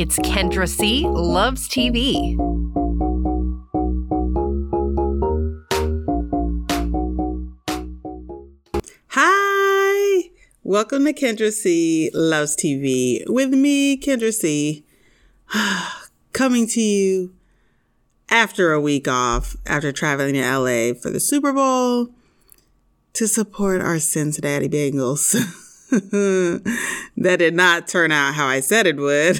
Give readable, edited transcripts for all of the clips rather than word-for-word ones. It's Kendra C. Loves TV. Hi! Welcome to Kendra C. Loves TV with me, Kendra C. Coming to you after a week off, after traveling to LA for the Super Bowl to support our Cincinnati Bengals. That did not turn out how I said it would.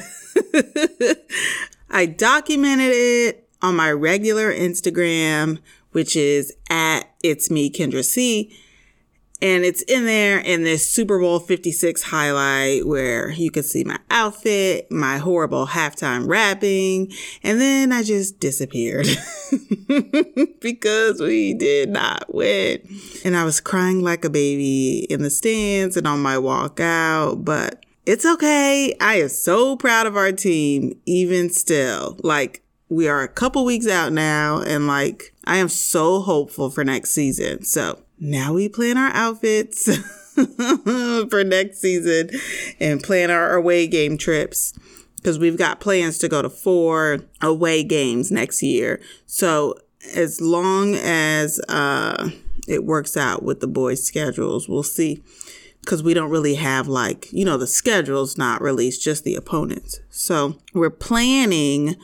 I documented it on my regular Instagram, which is at It's Me, Kendra C. And it's in there in this Super Bowl 56 highlight where you can see my outfit, my horrible halftime rapping, and then I just disappeared because we did not win. And I was crying like a baby in the stands and on my walk out, but it's okay. I am so proud of our team, even still. Like, we are a couple weeks out now, and like, I am so hopeful for next season. So now we plan our outfits for next season and plan our away game trips because we've got plans to go to 4 away games next year. So as long as it works out with the boys' schedules, we'll see, because we don't really have, like, you know, the schedule's not released, just the opponents. So we're planning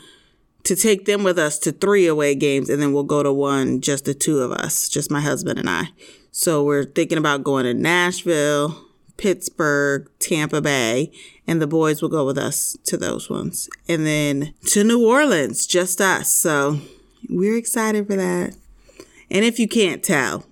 to take them with us to 3 away games, and then we'll go to 1, just the 2 of us, just my husband and I. So we're thinking about going to Nashville, Pittsburgh, Tampa Bay, and the boys will go with us to those ones. And then to New Orleans, just us. So we're excited for that. And if you can't tell,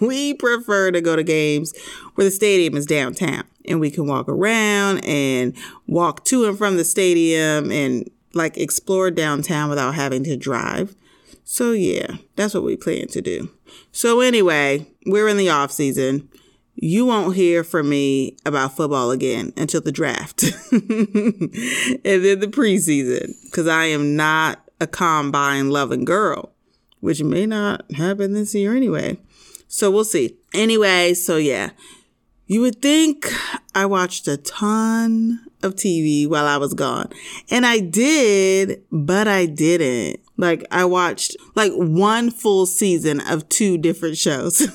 we prefer to go to games where the stadium is downtown and we can walk around and walk to and from the stadium and like explore downtown without having to drive. So yeah, that's what we plan to do. So anyway, we're in the off season. You won't hear from me about football again until the draft and then the preseason, because I am not a combine loving girl, which may not happen this year anyway. So we'll see. Anyway, so yeah, you would think I watched a ton of TV while I was gone. And I did, but I didn't. Like, I watched like 1 full season of 2 different shows,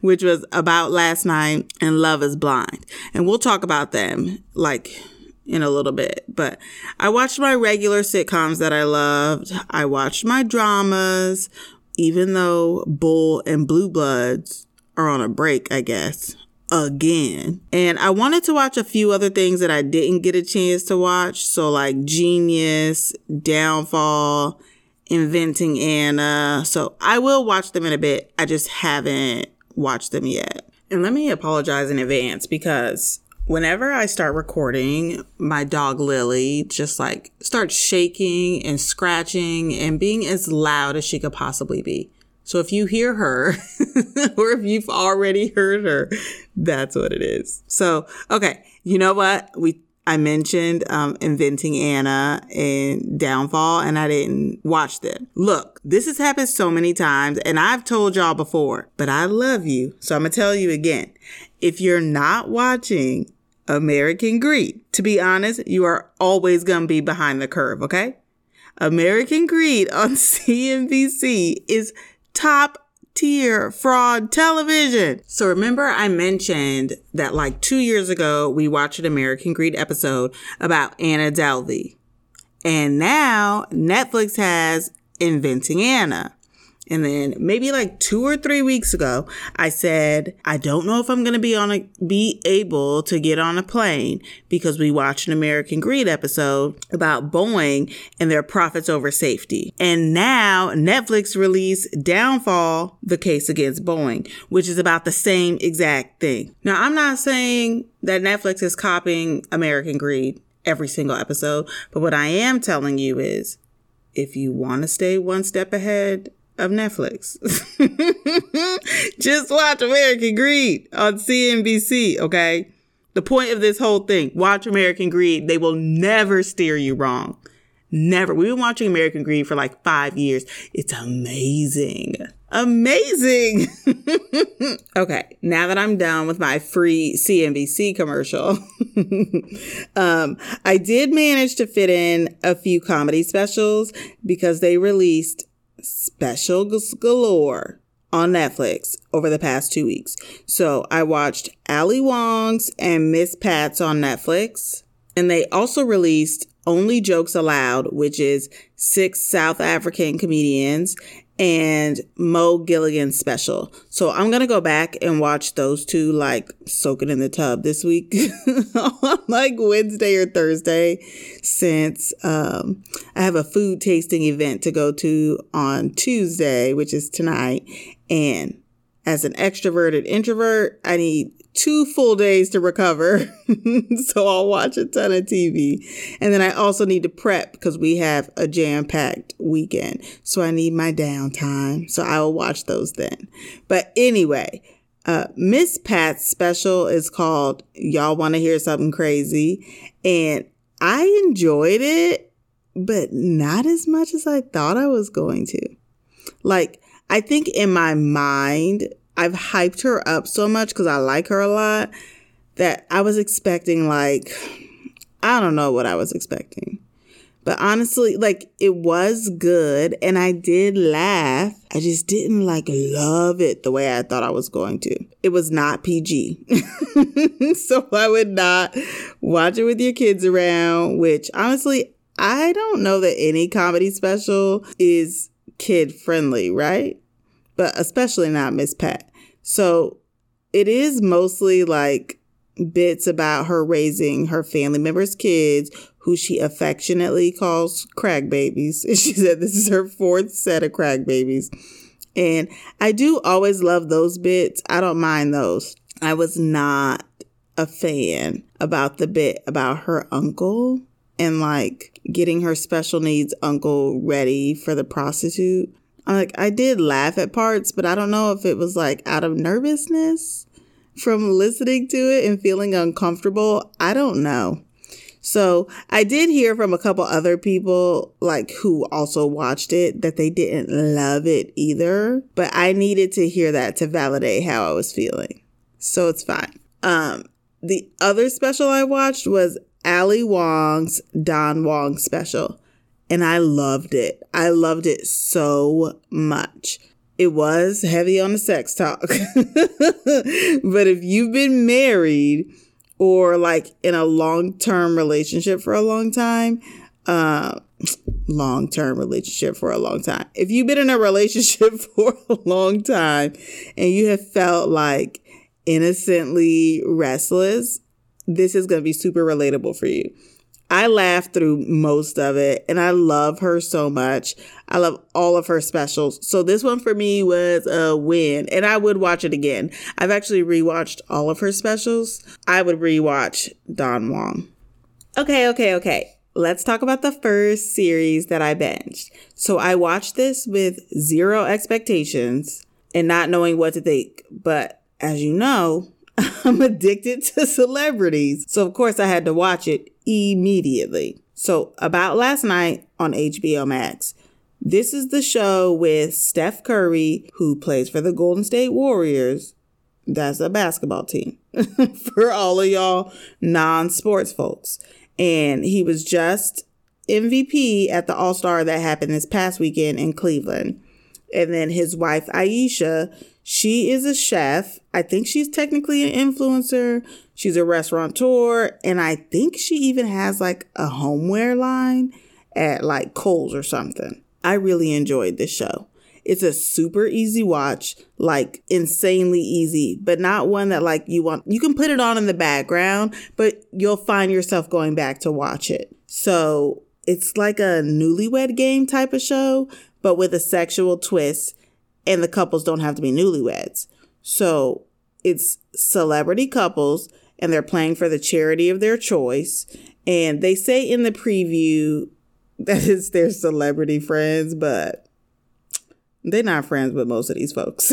which was About Last Night and Love is Blind. And we'll talk about them like in a little bit. But I watched my regular sitcoms that I loved. I watched my dramas, even though Bull and Blue Bloods are on a break, I guess, again. And I wanted to watch a few other things that I didn't get a chance to watch. So like Genius, Downfall, Inventing Anna. So I will watch them in a bit. I just haven't watched them yet. And let me apologize in advance because whenever I start recording, my dog Lily just like starts shaking and scratching and being as loud as she could possibly be. So if you hear her or if you've already heard her, that's what it is. So, okay. You know what? I mentioned Inventing Anna and Downfall, and I didn't watch them. Look, this has happened so many times, and I've told y'all before, but I love you. So I'm going to tell you again. If you're not watching American Greed, to be honest, you are always going to be behind the curve, okay? American Greed on CNBC is top tier fraud television. So remember I mentioned that like 2 years ago, we watched an American Greed episode about Anna Delvey. And now Netflix has Inventing Anna. And then maybe like 2 or 3 weeks ago, I said, I don't know if I'm going to be able to get on a plane because we watched an American Greed episode about Boeing and their profits over safety. And now Netflix released Downfall, the case against Boeing, which is about the same exact thing. Now, I'm not saying that Netflix is copying American Greed every single episode, but what I am telling you is if you want to stay one step ahead of Netflix, just watch American Greed on CNBC, okay? The point of this whole thing, watch American Greed. They will never steer you wrong. Never. We've been watching American Greed for like 5 years. It's amazing. Amazing. Okay, now that I'm done with my free CNBC commercial, I did manage to fit in a few comedy specials because they released specials galore on Netflix over the past 2 weeks. So I watched Ali Wong's and Miss Pat's on Netflix. And they also released Only Jokes Allowed, which is 6 South African comedians, and Mo Gilligan's special. So I'm going to go back and watch those two, like, soaking in the tub this week on like Wednesday or Thursday, since I have a food tasting event to go to on Tuesday, which is tonight. And as an extroverted introvert, I need 2 full days to recover. So I'll watch a ton of TV. And then I also need to prep because we have a jam-packed weekend. So I need my downtime. So I will watch those then. But anyway, Miss Pat's special is called Y'all Want to Hear Something Crazy. And I enjoyed it, but not as much as I thought I was going to. Like, I think in my mind, I've hyped her up so much because I like her a lot that I was expecting, like, I don't know what I was expecting. But honestly, like, it was good and I did laugh. I just didn't, like, love it the way I thought I was going to. It was not PG. So I would not watch it with your kids around, which honestly, I don't know that any comedy special is kid friendly, right? But especially not Miss Pat. So it is mostly like bits about her raising her family members' kids, who she affectionately calls crack babies. She said this is her 4th set of crack babies. And I do always love those bits. I don't mind those. I was not a fan about the bit about her uncle and like getting her special needs uncle ready for the prostitute. I'm like, I did laugh at parts, but I don't know if it was like out of nervousness from listening to it and feeling uncomfortable. I don't know. So I did hear from a couple other people, like, who also watched it, that they didn't love it either. But I needed to hear that to validate how I was feeling. So it's fine. The other special I watched was Ali Wong's Don Wong special. And I loved it. I loved it so much. It was heavy on the sex talk. But if you've been married or like in a long-term relationship for a long time. If you've been in a relationship for a long time and you have felt like innocently restless, this is going to be super relatable for you. I laughed through most of it and I love her so much. I love all of her specials. So this one for me was a win and I would watch it again. I've actually rewatched all of her specials. I would rewatch Don Wong. Okay. Let's talk about the first series that I binged. So I watched this with zero expectations and not knowing what to think. But as you know, I'm addicted to celebrities. So of course I had to watch it immediately. So About Last Night on HBO Max. This is the show with Steph Curry, who plays for the Golden State Warriors. That's a basketball team for all of y'all non-sports folks. And he was just MVP at the All-Star that happened this past weekend in Cleveland. And then his wife, Ayesha, she is a chef. I think she's technically an influencer. She's a restaurateur. And I think she even has like a homeware line at like Kohl's or something. I really enjoyed this show. It's a super easy watch, like insanely easy, but not one that like you can put it on in the background, but you'll find yourself going back to watch it. So it's like a newlywed game type of show, but with a sexual twist. And the couples don't have to be newlyweds. So it's celebrity couples and they're playing for the charity of their choice. And they say in the preview that it's their celebrity friends, but they're not friends with most of these folks.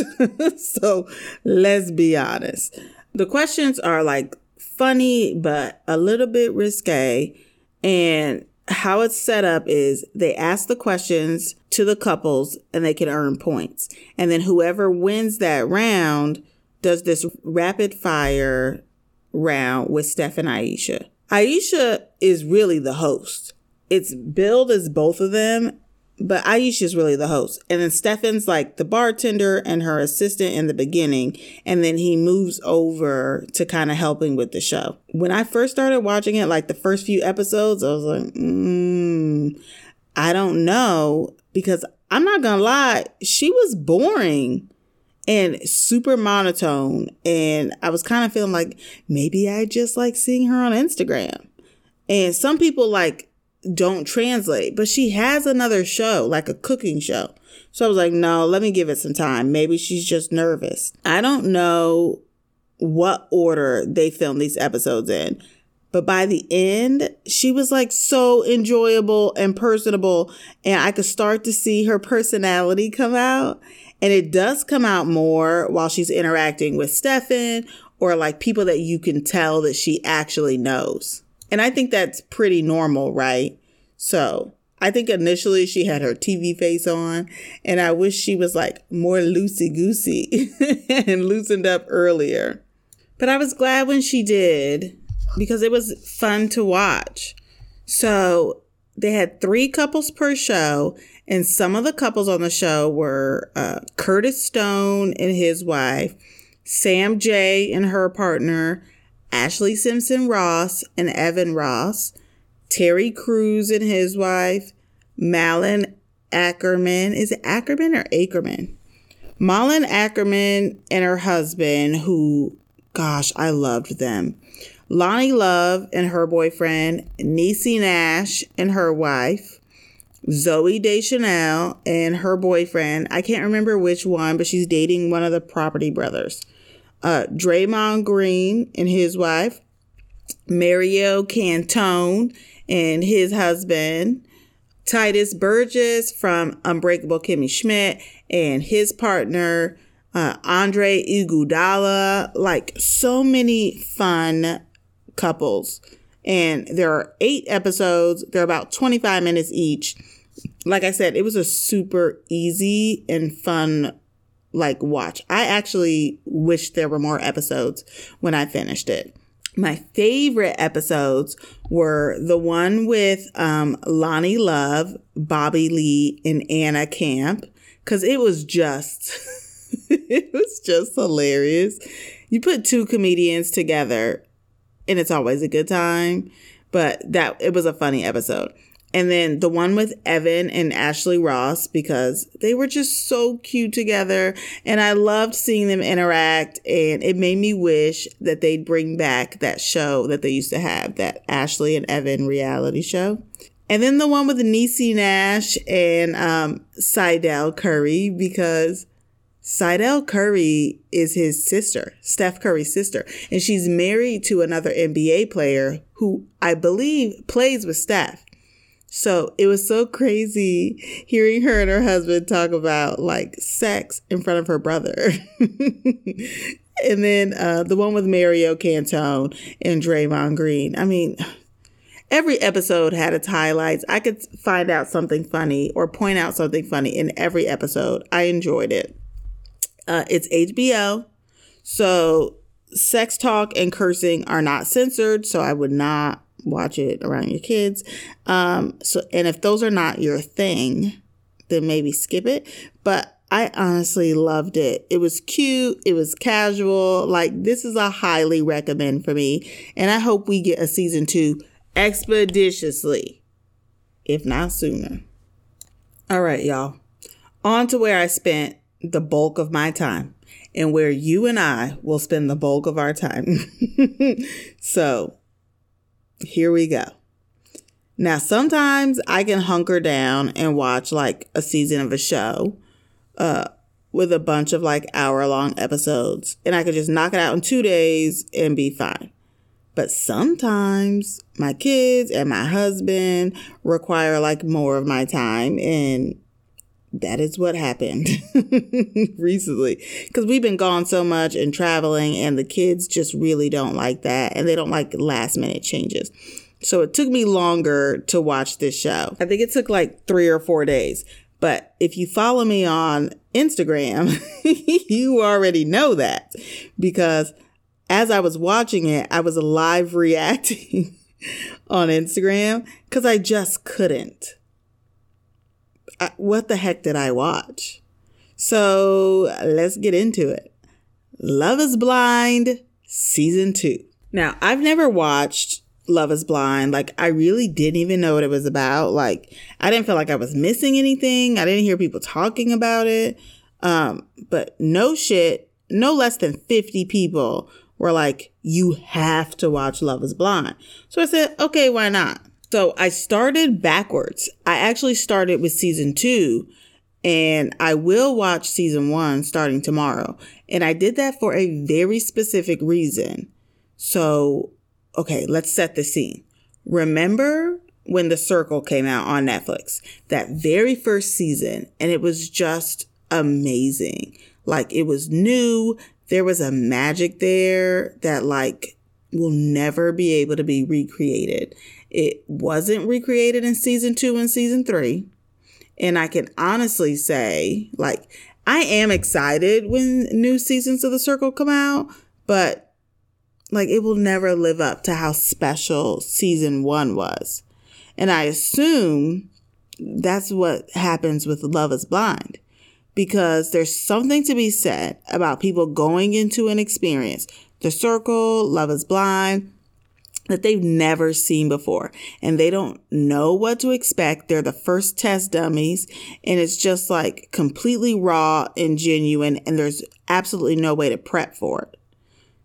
So let's be honest. The questions are like funny, but a little bit risque. And how it's set up is they ask the questions to the couples and they can earn points. And then whoever wins that round does this rapid fire round with Steph and Ayesha. Ayesha is really the host. It's billed as both of them, but Ayesha's really the host. And then Stefan's like the bartender and her assistant in the beginning. And then he moves over to kind of helping with the show. When I first started watching it, like the first few episodes, I was like, I don't know. Because I'm not going to lie, she was boring and super monotone. And I was kind of feeling like maybe I just like seeing her on Instagram. And some people like don't translate, but she has another show, like a cooking show. So I was like, no, let me give it some time. Maybe she's just nervous. I don't know what order they filmed these episodes in, but by the end, she was like so enjoyable and personable, and I could start to see her personality come out. And it does come out more while she's interacting with Stefan or like people that you can tell that she actually knows. And I think that's pretty normal, right? So I think initially she had her TV face on, and I wish she was like more loosey-goosey and loosened up earlier. But I was glad when she did because it was fun to watch. So they had 3 couples per show, and some of the couples on the show were Curtis Stone and his wife, Sam J and her partner, Ashley Simpson Ross and Evan Ross, Terry Crews and his wife, Malin Ackerman. Is it Ackerman or Ackerman? Malin Ackerman and her husband, who, gosh, I loved them. Loni Love and her boyfriend, Niecy Nash and her wife, Zoe Deschanel and her boyfriend. I can't remember which one, but she's dating one of the Property Brothers. Draymond Green and his wife, Mario Cantone and his husband, Titus Burgess from Unbreakable Kimmy Schmidt and his partner, Andre Iguodala. Like so many fun couples. And there are 8 episodes. They're about 25 minutes each. Like I said, it was a super easy and fun like watch. I actually wish there were more episodes when I finished it. My favorite episodes were the one with Loni Love, Bobby Lee, and Anna Camp, because it was just, it was just hilarious. You put 2 comedians together and it's always a good time, but that it was a funny episode. And then the one with Evan and Ashley Ross, because they were just so cute together. And I loved seeing them interact. And it made me wish that they'd bring back that show that they used to have, that Ashley and Evan reality show. And then the one with Niecy Nash and Sydel Curry, because Sydel Curry is his sister, Steph Curry's sister. And she's married to another NBA player who I believe plays with Steph. So it was so crazy hearing her and her husband talk about like sex in front of her brother. And then the one with Mario Cantone and Draymond Green. I mean, every episode had its highlights. I could find out something funny or point out something funny in every episode. I enjoyed it. It's HBO. So sex talk and cursing are not censored. So I would not watch it around your kids. So, and if those are not your thing, then maybe skip it. But I honestly loved it. It was cute. It was casual. Like, this is a highly recommend for me. And I hope we get a season 2 expeditiously, if not sooner. All right, y'all. On to where I spent the bulk of my time and where you and I will spend the bulk of our time. So, here we go. Now, sometimes I can hunker down and watch like a season of a show with a bunch of like hour-long episodes, and I could just knock it out in 2 days and be fine. But sometimes my kids and my husband require like more of my time, and that is what happened recently, because we've been gone so much and traveling, and the kids just really don't like that. And they don't like last minute changes. So it took me longer to watch this show. I think it took like 3 or 4 days. But if you follow me on Instagram, you already know that, because as I was watching it, I was live reacting on Instagram because I just couldn't. What the heck did I watch? So let's get into it. Love is Blind Season 2. Now, I've never watched Love is Blind. Like, I really didn't even know what it was about. Like, I didn't feel like I was missing anything. I didn't hear people talking about it. But no shit, no less than 50 people were like, you have to watch Love is Blind. So I said, okay, why not? So I started backwards. I actually started with season 2, and I will watch season 1 starting tomorrow. And I did that for a very specific reason. So, okay, let's set the scene. Remember when The Circle came out on Netflix, that very first season, and it was just amazing. Like, it was new. There was a magic there that, like, will never be able to be recreated. It wasn't recreated in season 2 and season 3. And I can honestly say, like, I am excited when new seasons of The Circle come out, but like, it will never live up to how special season 1 was. And I assume that's what happens with Love is Blind, because there's something to be said about people going into an experience, The Circle, Love is Blind, that they've never seen before. And they don't know what to expect. They're the first test dummies. And it's just like completely raw and genuine. And there's absolutely no way to prep for it.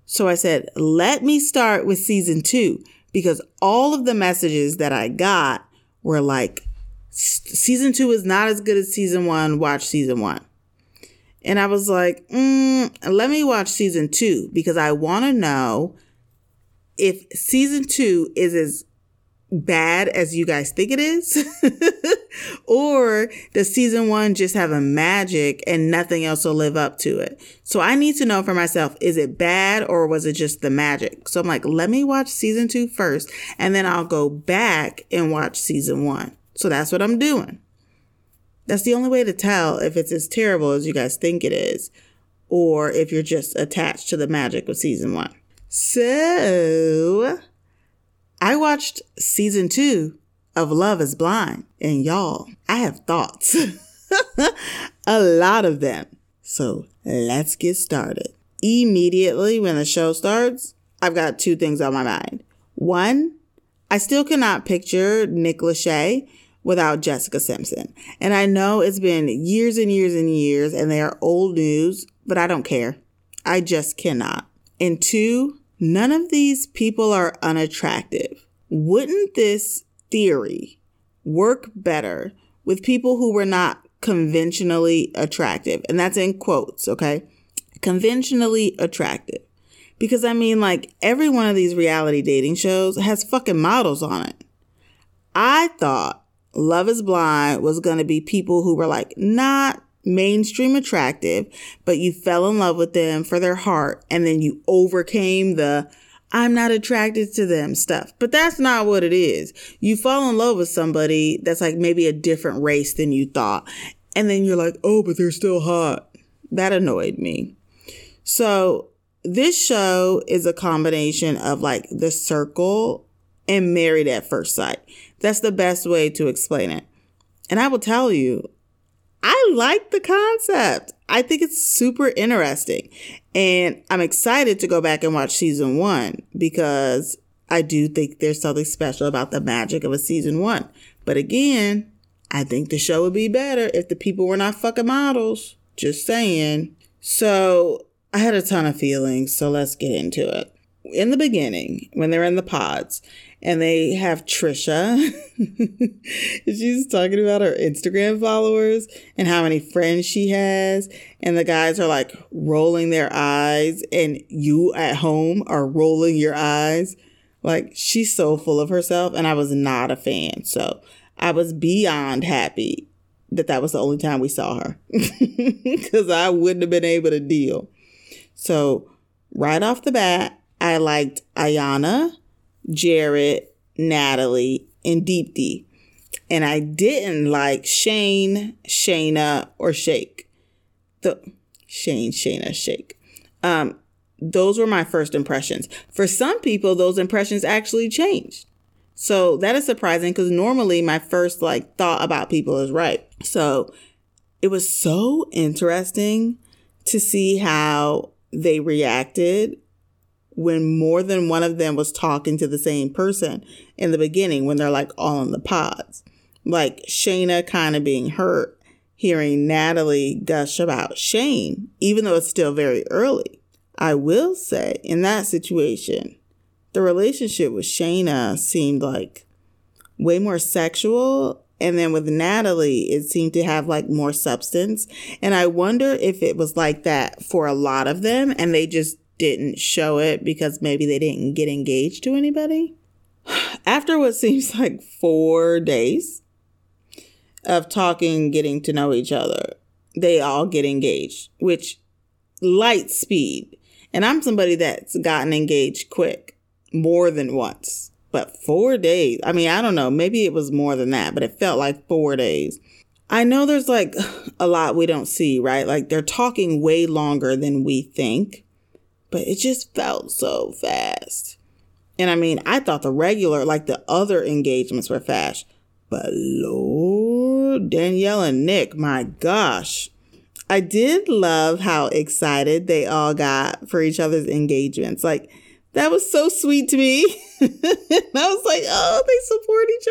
So I said, let me start with season 2, because all of the messages that I got were like, season 2 is not as good as season 1. Watch season 1. And I was like, let me watch season 2, because I want to know if season 2 is as bad as you guys think it is, or does season 1 just have a magic and nothing else will live up to it? So I need to know for myself, is it bad or was it just the magic? So I'm like, let me watch season 2 first, and then I'll go back and watch season 1. So that's what I'm doing. That's the only way to tell if it's as terrible as you guys think it is, or if you're just attached to the magic of season 1. So I watched season 2 of Love is Blind, and y'all, I have thoughts, a lot of them. So let's get started. Immediately when the show starts, I've got 2 things on my mind. One, I still cannot picture Nick Lachey without Jessica Simpson. And I know it's been years and years and years, and they are old news, but I don't care. I just cannot. And 2, none of these people are unattractive. Wouldn't this theory work better with people who were not conventionally attractive? And that's in quotes, okay? Conventionally attractive. Because, I mean, like, every one of these reality dating shows has fucking models on it. I thought Love is Blind was going to be people who were, like, not mainstream attractive, but you fell in love with them for their heart, and then you overcame the I'm not attracted to them stuff. But that's not what it is. You fall in love with somebody that's like maybe a different race than you thought, and then you're like, oh, but they're still hot. That annoyed me. So this show is a combination of like The Circle and Married at First Sight. That's the best way to explain it. And I will tell you, I like the concept. I think it's super interesting. And I'm excited to go back and watch season 1, because I do think there's something special about the magic of a season 1. But again, I think the show would be better if the people were not fucking models. Just saying. So I had a ton of feelings. So let's get into it. In the beginning, when they're in the pods, and they have Trisha. She's talking about her Instagram followers and how many friends she has. And the guys are like rolling their eyes. And you at home are rolling your eyes. Like, she's so full of herself. And I was not a fan. So I was beyond happy that that was the only time we saw her. Because I wouldn't have been able to deal. So right off the bat, I liked Ayana, Jared, Natalie, and Deepti. And I didn't like Shane, Shayna, or Shake. Shane, Shayna, Shake. Those were my first impressions. For some people, those impressions actually changed. So that is surprising because normally my first thought about people is right. So it was so interesting to see how they reacted when more than one of them was talking to the same person in the beginning when they're all in the pods. Shayna kind of being hurt, hearing Natalie gush about Shane, even though it's still very early. I will say in that situation, the relationship with Shayna seemed way more sexual. And then with Natalie, it seemed to have more substance. And I wonder if it was like that for a lot of them and they just didn't show it because maybe they didn't get engaged to anybody. After what seems 4 days of talking, getting to know each other, they all get engaged, which light speed. And I'm somebody that's gotten engaged quick more than once. But 4 days, I mean, I don't know, maybe it was more than that, but it felt 4 days. I know there's a lot we don't see, right? They're talking way longer than we think, but it just felt so fast. And I mean, I thought the regular, the other engagements were fast, but Lord, Danielle and Nick, my gosh. I did love how excited they all got for each other's engagements. That was so sweet to me. I was oh, they support each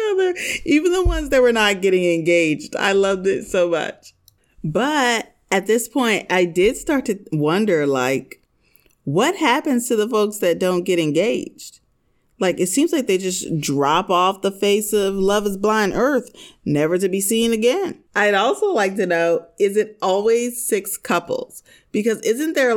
other. Even the ones that were not getting engaged. I loved it so much. But at this point, I did start to wonder, what happens to the folks that don't get engaged? It seems like they just drop off the face of Love is Blind Earth, never to be seen again. I'd also like to know, is it always 6 couples? Because isn't there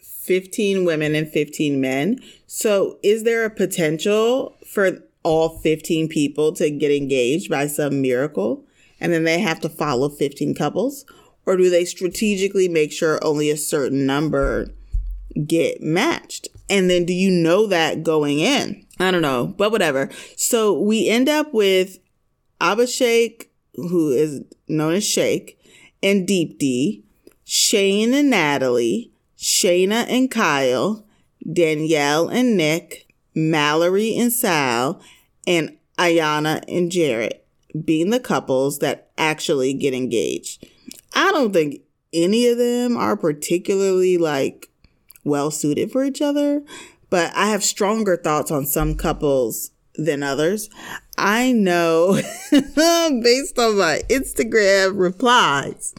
15 women and 15 men. So is there a potential for all 15 people to get engaged by some miracle and then they have to follow 15 couples? Or do they strategically make sure only a certain number get matched? And then do you know that going in? I don't know, but whatever. So we end up with Shake, who is known as Shake, and Deepti, Shane and Natalie, Shayna and Kyle, Danielle and Nick, Mallory and Sal, and Ayana and Jared being the couples that actually get engaged. I don't think any of them are particularly well suited for each other, but I have stronger thoughts on some couples than others. I know based on my Instagram replies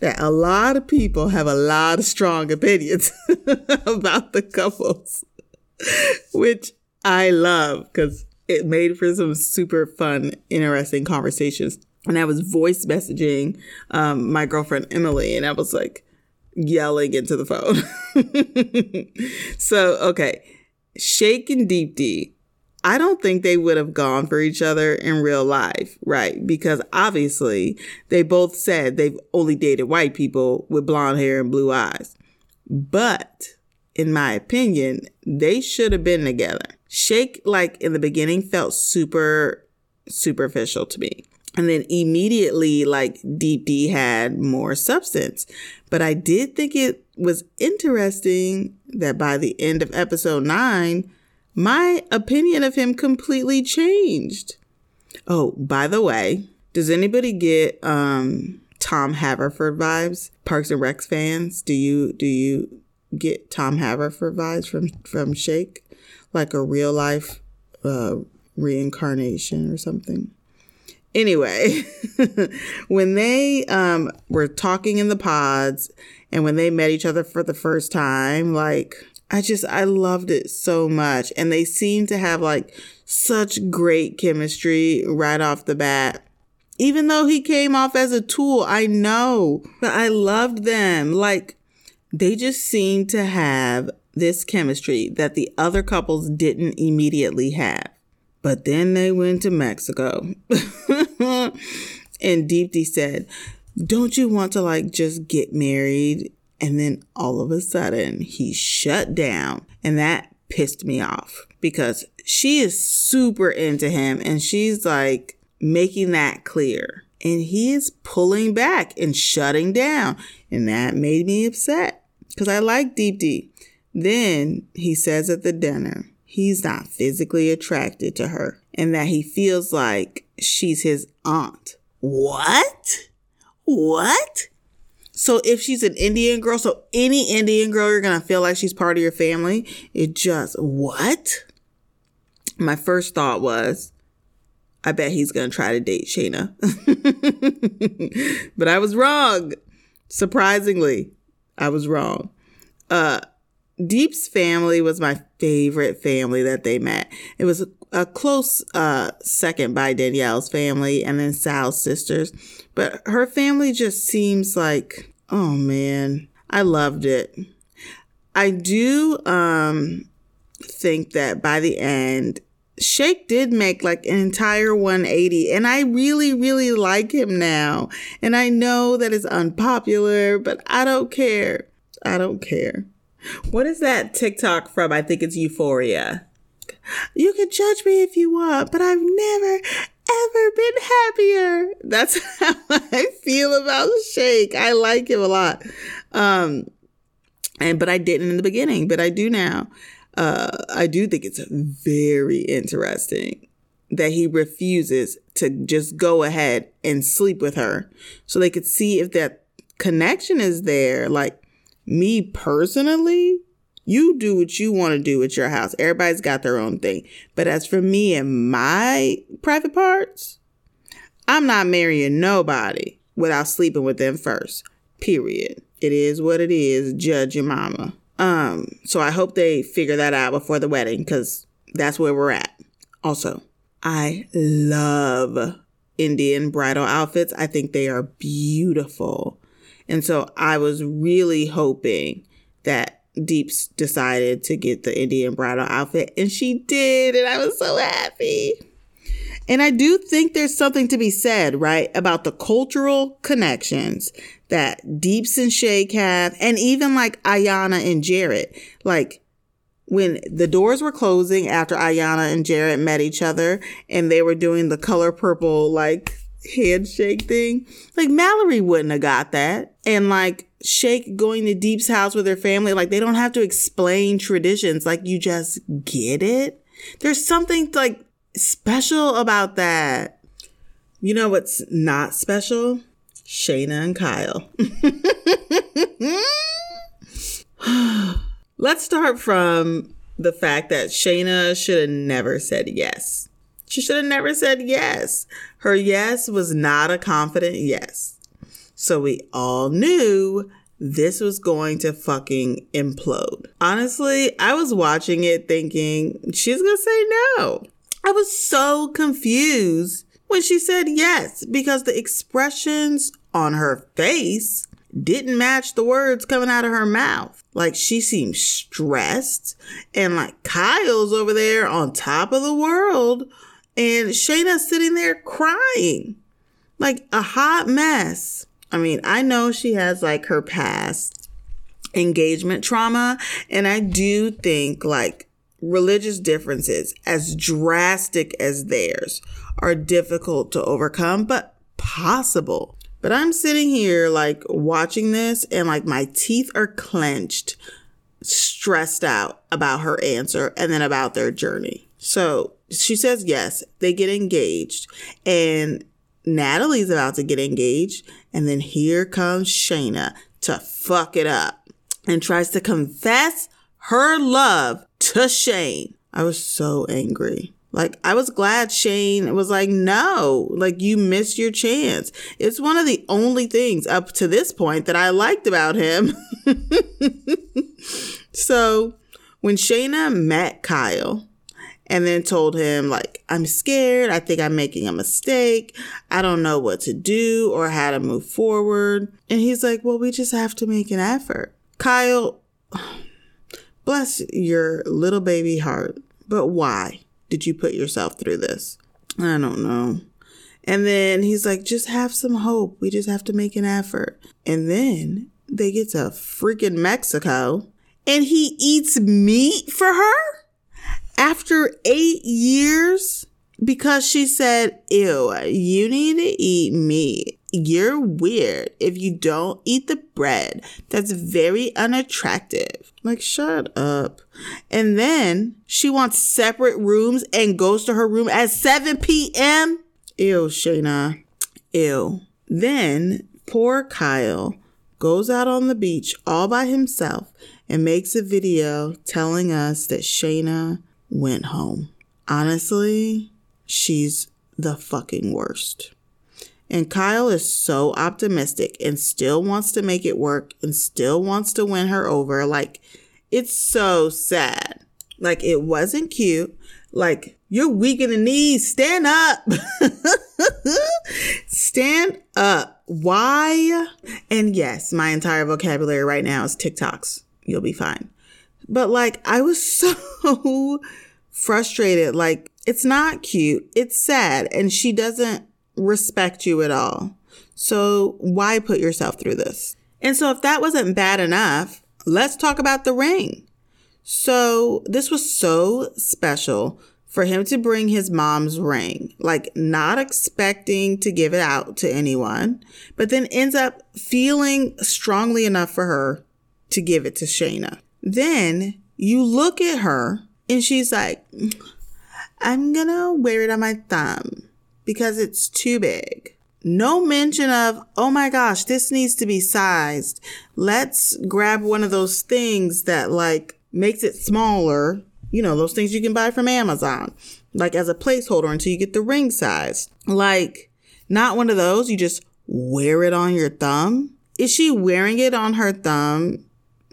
that a lot of people have a lot of strong opinions about the couples, which I love because it made for some super fun, interesting conversations. And I was voice messaging my girlfriend, Emily, and I was yelling into the phone. So, okay, Shake and Deepti. I don't think they would have gone for each other in real life, right? Because obviously they both said they've only dated white people with blonde hair and blue eyes. But in my opinion, they should have been together. Shake, in the beginning, felt super superficial to me. And then immediately, Deepti had more substance. But I did think it was interesting that by the end of episode 9, my opinion of him completely changed. Oh, by the way, does anybody get Tom Haverford vibes? Parks and Rec fans, do you get Tom Haverford vibes from Shake? A real life reincarnation or something? Anyway, when they were talking in the pods and when they met each other for the first time, I loved it so much. And they seem to have such great chemistry right off the bat. Even though he came off as a tool, I know, but I loved them. They just seem to have this chemistry that the other couples didn't immediately have. But then they went to Mexico. And Deepti said, "Don't you want to just get married?" And then all of a sudden, he shut down. And that pissed me off. because she is super into him and she's like making that clear. And he is pulling back and shutting down. And that made me upset because I like Deepti. Then he says at the dinner, he's not physically attracted to her and that he feels like she's his aunt. What? So if she's an Indian girl, so any Indian girl, you're going to feel like she's part of your family. It just, what? My first thought was, I bet he's going to try to date Shayna. But I was wrong. Surprisingly, I was wrong. Deep's family was my favorite family that they met. It was a close second by Danielle's family and then Sal's sisters. But her family just seems like, oh man, I loved it. I do think that by the end, Shake did make like an entire 180 and I really, really like him now. And I know that it's unpopular, but I don't care. I don't care. What is that TikTok from? I think it's Euphoria. You can judge me if you want, but I've never, ever been happier. That's how I feel about Shake. I like him a lot. But I didn't in the beginning, but I do now. I do think it's very interesting that he refuses to just go ahead and sleep with her so they could see if that connection is there. Like, me personally, you do what you want to do at your house. Everybody's got their own thing. But as for me and my private parts, I'm not marrying nobody without sleeping with them first. Period. It is what it is. Judge your mama. So I hope they figure that out before the wedding because that's where we're at. Also, I love Indian bridal outfits. I think they are beautiful. And so I was really hoping that Deeps decided to get the Indian bridal outfit and she did. And I was so happy. And I do think there's something to be said, right, about the cultural connections that Deeps and Shake have, and even like Ayana and Jared. Like when the doors were closing after Ayana and Jared met each other and they were doing the color purple like handshake thing, like Mallory wouldn't have got that. And like Shake going to Deep's house with her family, like they don't have to explain traditions. Like you just get it. There's something like special about that. You know what's not special? Shayna and Kyle. Let's start from the fact that Shayna should have never said yes. She should have never said yes. Her yes was not a confident yes. So we all knew this was going to fucking implode. Honestly, I was watching it thinking she's going to say no. I was so confused when she said yes, because the expressions on her face didn't match the words coming out of her mouth. Like she seemed stressed and like Kyle's over there on top of the world and Shayna's sitting there crying like a hot mess. I mean, I know she has like her past engagement trauma and I do think like religious differences, as drastic as theirs, are difficult to overcome, but possible. But I'm sitting here like watching this and like my teeth are clenched, stressed out about her answer and then about their journey. So she says yes, they get engaged and Natalie's about to get engaged. And then here comes Shayna to fuck it up and tries to confess her love to Shane. I was so angry. Like, I was glad Shane was like, no, like you missed your chance. It's one of the only things up to this point that I liked about him. So when Shayna met Kyle and then told him like, I'm scared. I think I'm making a mistake. I don't know what to do or how to move forward. And he's like, well, we just have to make an effort. Kyle, bless your little baby heart. But why did you put yourself through this? I don't know. And then he's like, just have some hope. We just have to make an effort. And then they get to freaking Mexico and he eats meat for her. After 8 years, because she said, ew, you need to eat meat. You're weird if you don't eat the bread. That's very unattractive. Like, shut up. And then she wants separate rooms and goes to her room at 7 p.m. Ew, Shayna. Ew. Then poor Kyle goes out on the beach all by himself and makes a video telling us that Shayna went home. Honestly, she's the fucking worst. And Kyle is so optimistic and still wants to make it work and still wants to win her over. Like, it's so sad. Like, it wasn't cute. Like, you're weak in the knees. Stand up. Stand up. Why? And yes, my entire vocabulary right now is TikToks. You'll be fine. But like, I was so frustrated. Like, it's not cute. It's sad. And she doesn't respect you at all. So why put yourself through this? And so if that wasn't bad enough, let's talk about the ring. So this was so special for him to bring his mom's ring, like not expecting to give it out to anyone, but then ends up feeling strongly enough for her to give it to Shayna. Then you look at her and she's like, I'm gonna wear it on my thumb because it's too big. No mention of, oh my gosh, this needs to be sized. Let's grab one of those things that like makes it smaller. You know, those things you can buy from Amazon, like as a placeholder until you get the ring size. Like, not one of those. You just wear it on your thumb. Is she wearing it on her thumb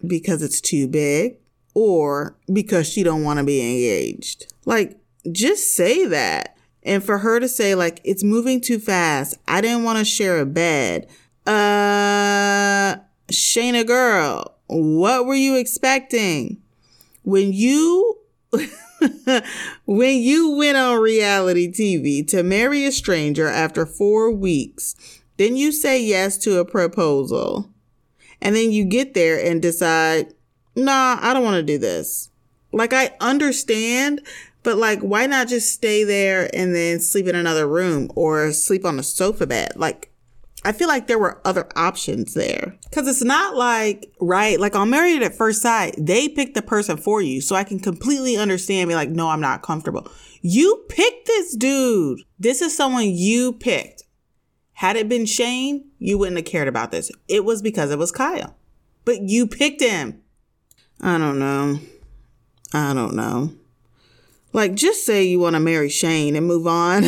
because it's too big or because she don't want to be engaged? Like, just say that. And for her to say, like, it's moving too fast. I didn't want to share a bed. Shayna girl, what were you expecting? When you went on reality TV to marry a stranger after 4 weeks, then you say yes to a proposal. And then you get there and decide, nah, I don't want to do this. Like, I understand, but like, why not just stay there and then sleep in another room or sleep on a sofa bed? Like, I feel like there were other options there. Cause it's not like, right? Like on Married at First Sight, they picked the person for you. So I can completely understand being like, no, I'm not comfortable. You picked this dude. This is someone you picked. Had it been Shane, you wouldn't have cared about this. It was because it was Kyle, but you picked him. I don't know. Like, just say you want to marry Shane and move on.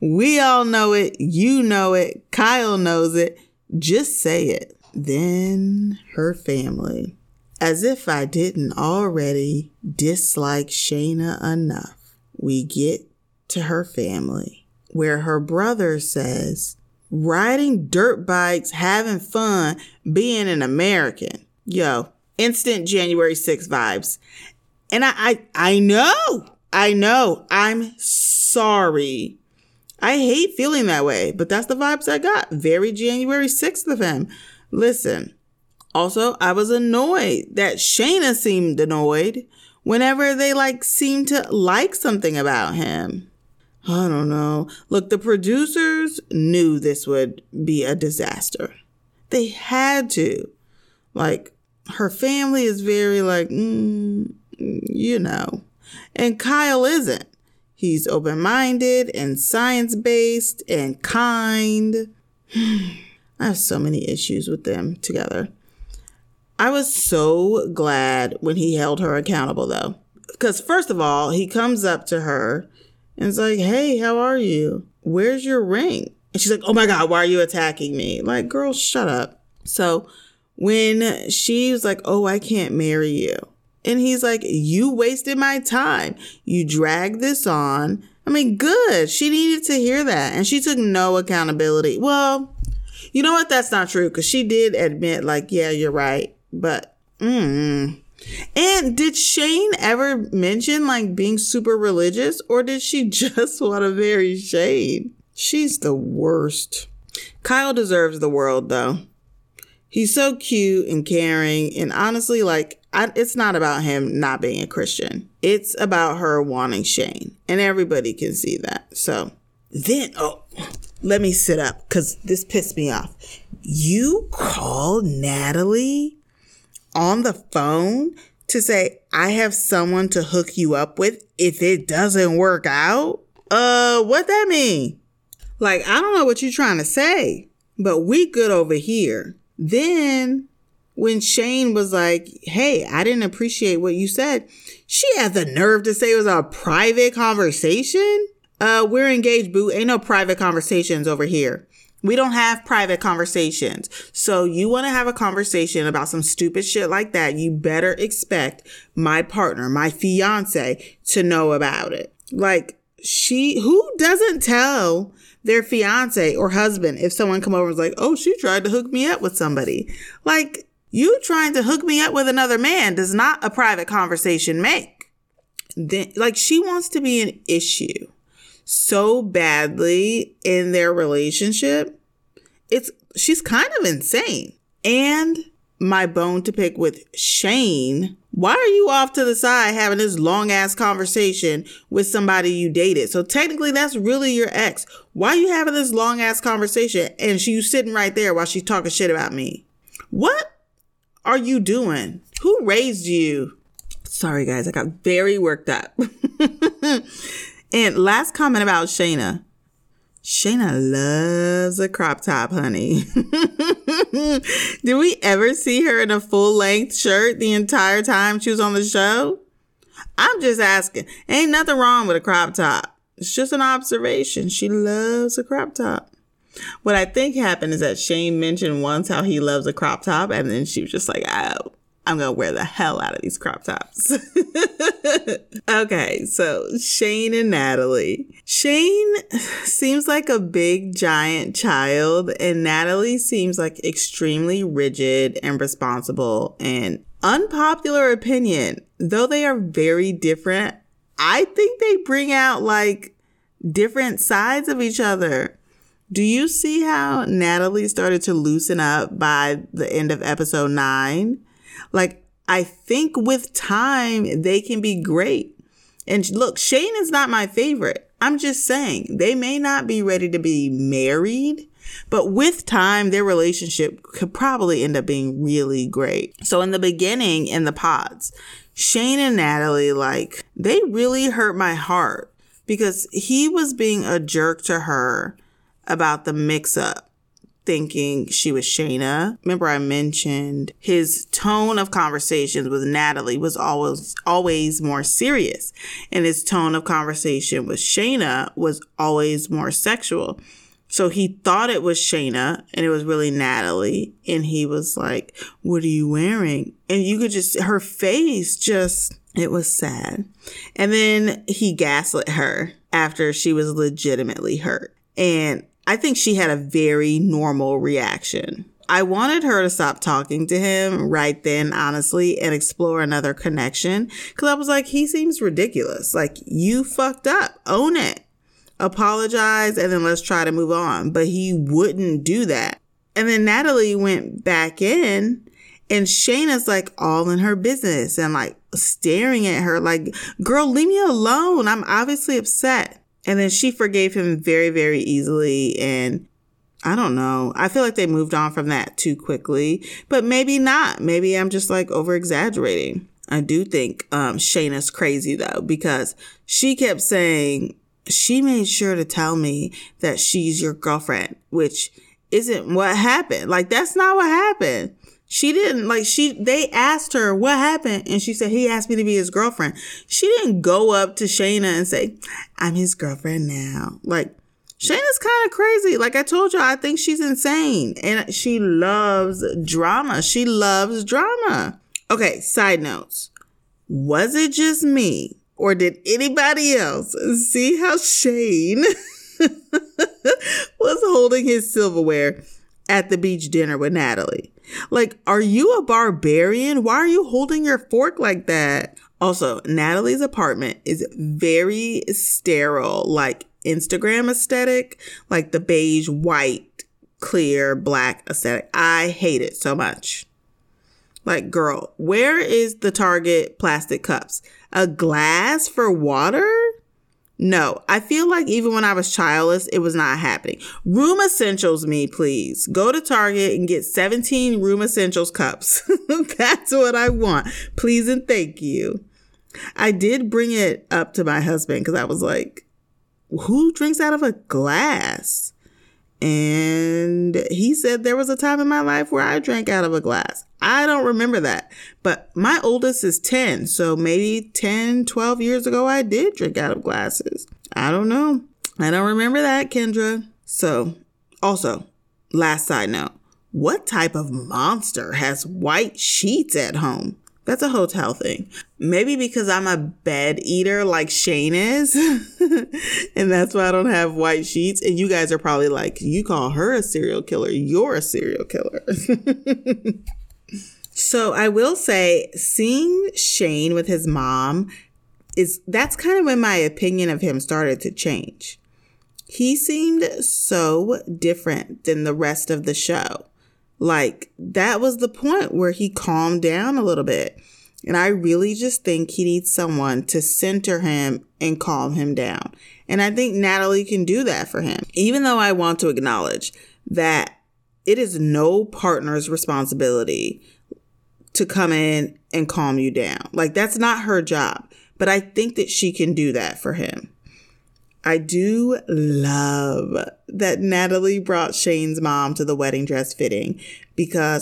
We all know it. You know it. Kyle knows it. Just say it. Then her family, as if I didn't already dislike Shayna enough, we get to her family where her brother says, riding dirt bikes, having fun, being an American. Yo, instant January 6th vibes. And I know, I'm sorry. I hate feeling that way, but that's the vibes I got. Very January 6th of him. Listen, also, I was annoyed that Shayna seemed annoyed whenever they like seemed to like something about him. I don't know. Look, the producers knew this would be a disaster. They had to. Like, her family is very like, you know, and Kyle isn't. He's open-minded and science-based and kind. I have so many issues with them together. I was so glad when he held her accountable, though. Because first of all, he comes up to her and is like, hey, how are you? Where's your ring? And she's like, oh my God, why are you attacking me? Like, girl, shut up. So when she was like, oh, I can't marry you. And he's like, you wasted my time. You dragged this on. I mean, good. She needed to hear that. And she took no accountability. Well, you know what? That's not true. Because she did admit like, yeah, you're right. But, And did Shane ever mention like being super religious? Or did she just want to marry Shane? She's the worst. Kyle deserves the world, though. He's so cute and caring. And honestly, like, it's not about him not being a Christian. It's about her wanting Shane. And everybody can see that. So then, oh, let me sit up because this pissed me off. You called Natalie on the phone to say, I have someone to hook you up with if it doesn't work out? What that mean? Like, I don't know what you're trying to say, but we good over here. Then when Shane was like, hey, I didn't appreciate what you said, she had the nerve to say it was a private conversation. We're engaged, boo. Ain't no private conversations over here. We don't have private conversations. So you want to have a conversation about some stupid shit like that, you better expect my partner, my fiance, to know about it. Like, who doesn't tell their fiance or husband if someone come over and is like, oh, she tried to hook me up with somebody? Like, you trying to hook me up with another man does not a private conversation make. Then, like, she wants to be an issue so badly in their relationship. She's kind of insane. And my bone to pick with Shane, why are you off to the side having this long ass conversation with somebody you dated? So technically that's really your ex. Why are you having this long ass conversation and she's sitting right there while she's talking shit about me? What are you doing? Who raised you? Sorry guys, I got very worked up. And last comment about Shayna. Shayna loves a crop top, honey. Did we ever see her in a full-length shirt the entire time she was on the show? I'm just asking. Ain't nothing wrong with a crop top. It's just an observation. She loves a crop top. What I think happened is that Shane mentioned once how he loves a crop top, and then she was just like, oh, I'm going to wear the hell out of these crop tops. Okay, so Shane and Natalie. Shane seems like a big, giant child, and Natalie seems like extremely rigid and responsible and unpopular opinion. Though they are very different, I think they bring out like different sides of each other. Do you see how Natalie started to loosen up by the end of episode 9? Like, I think with time, they can be great. And look, Shane is not my favorite. I'm just saying, they may not be ready to be married, but with time, their relationship could probably end up being really great. So in the beginning, in the pods, Shane and Natalie, like, they really hurt my heart because he was being a jerk to her about the mix-up, thinking she was Shayna. Remember I mentioned his tone of conversations with Natalie was always more serious. And his tone of conversation with Shayna was always more sexual. So he thought it was Shayna and it was really Natalie. And he was like, what are you wearing? And you could just, her face just, it was sad. And then he gaslit her after she was legitimately hurt. And I think she had a very normal reaction. I wanted her to stop talking to him right then, honestly, and explore another connection. Because I was like, he seems ridiculous. Like, you fucked up. Own it. Apologize, and then let's try to move on. But he wouldn't do that. And then Natalie went back in, and Shayna's, like, all in her business and, like, staring at her like, girl, leave me alone. I'm obviously upset. And then she forgave him very, very easily. And I don't know. I feel like they moved on from that too quickly. But maybe not. Maybe I'm just like over-exaggerating. I do think Shayna's crazy though, because she kept saying, she made sure to tell me that she's your girlfriend, which isn't what happened. Like, that's not what happened. She didn't, like, they asked her what happened, and she said, he asked me to be his girlfriend. She didn't go up to Shayna and say, I'm his girlfriend now. Like, Shayna's kind of crazy. Like I told you, I think she's insane, and she loves drama. She loves drama. Okay, side notes. Was it just me, or did anybody else see how Shane was holding his silverware at the beach dinner with Natalie? Like, are you a barbarian? Why are you holding your fork like that? Also, Natalie's apartment is very sterile, like Instagram aesthetic, like the beige, white, clear, black aesthetic. I hate it so much. Like, girl, where is the Target plastic cups? A glass for water? No, I feel like even when I was childless, it was not happening. Room essentials me, please. Go to Target and get 17 room essentials cups. That's what I want. Please and thank you. I did bring it up to my husband because I was like, who drinks out of a glass? And he said there was a time in my life where I drank out of a glass. I don't remember that. But my oldest is 10. So maybe 10, 12 years ago, I did drink out of glasses. I don't know. I don't remember that, Kendra. So also, last side note, what type of monster has white sheets at home? That's a hotel thing. Maybe because I'm a bed eater like Shane is. And that's why I don't have white sheets. And you guys are probably like, you call her a serial killer. You're a serial killer. So I will say, seeing Shane with his mom, that's kind of when my opinion of him started to change. He seemed so different than the rest of the show. Like, that was the point where he calmed down a little bit. And I really just think he needs someone to center him and calm him down. And I think Natalie can do that for him. Even though I want to acknowledge that it is no partner's responsibility to come in and calm you down. Like, that's not her job. But I think that she can do that for him. I do love that Natalie brought Shane's mom to the wedding dress fitting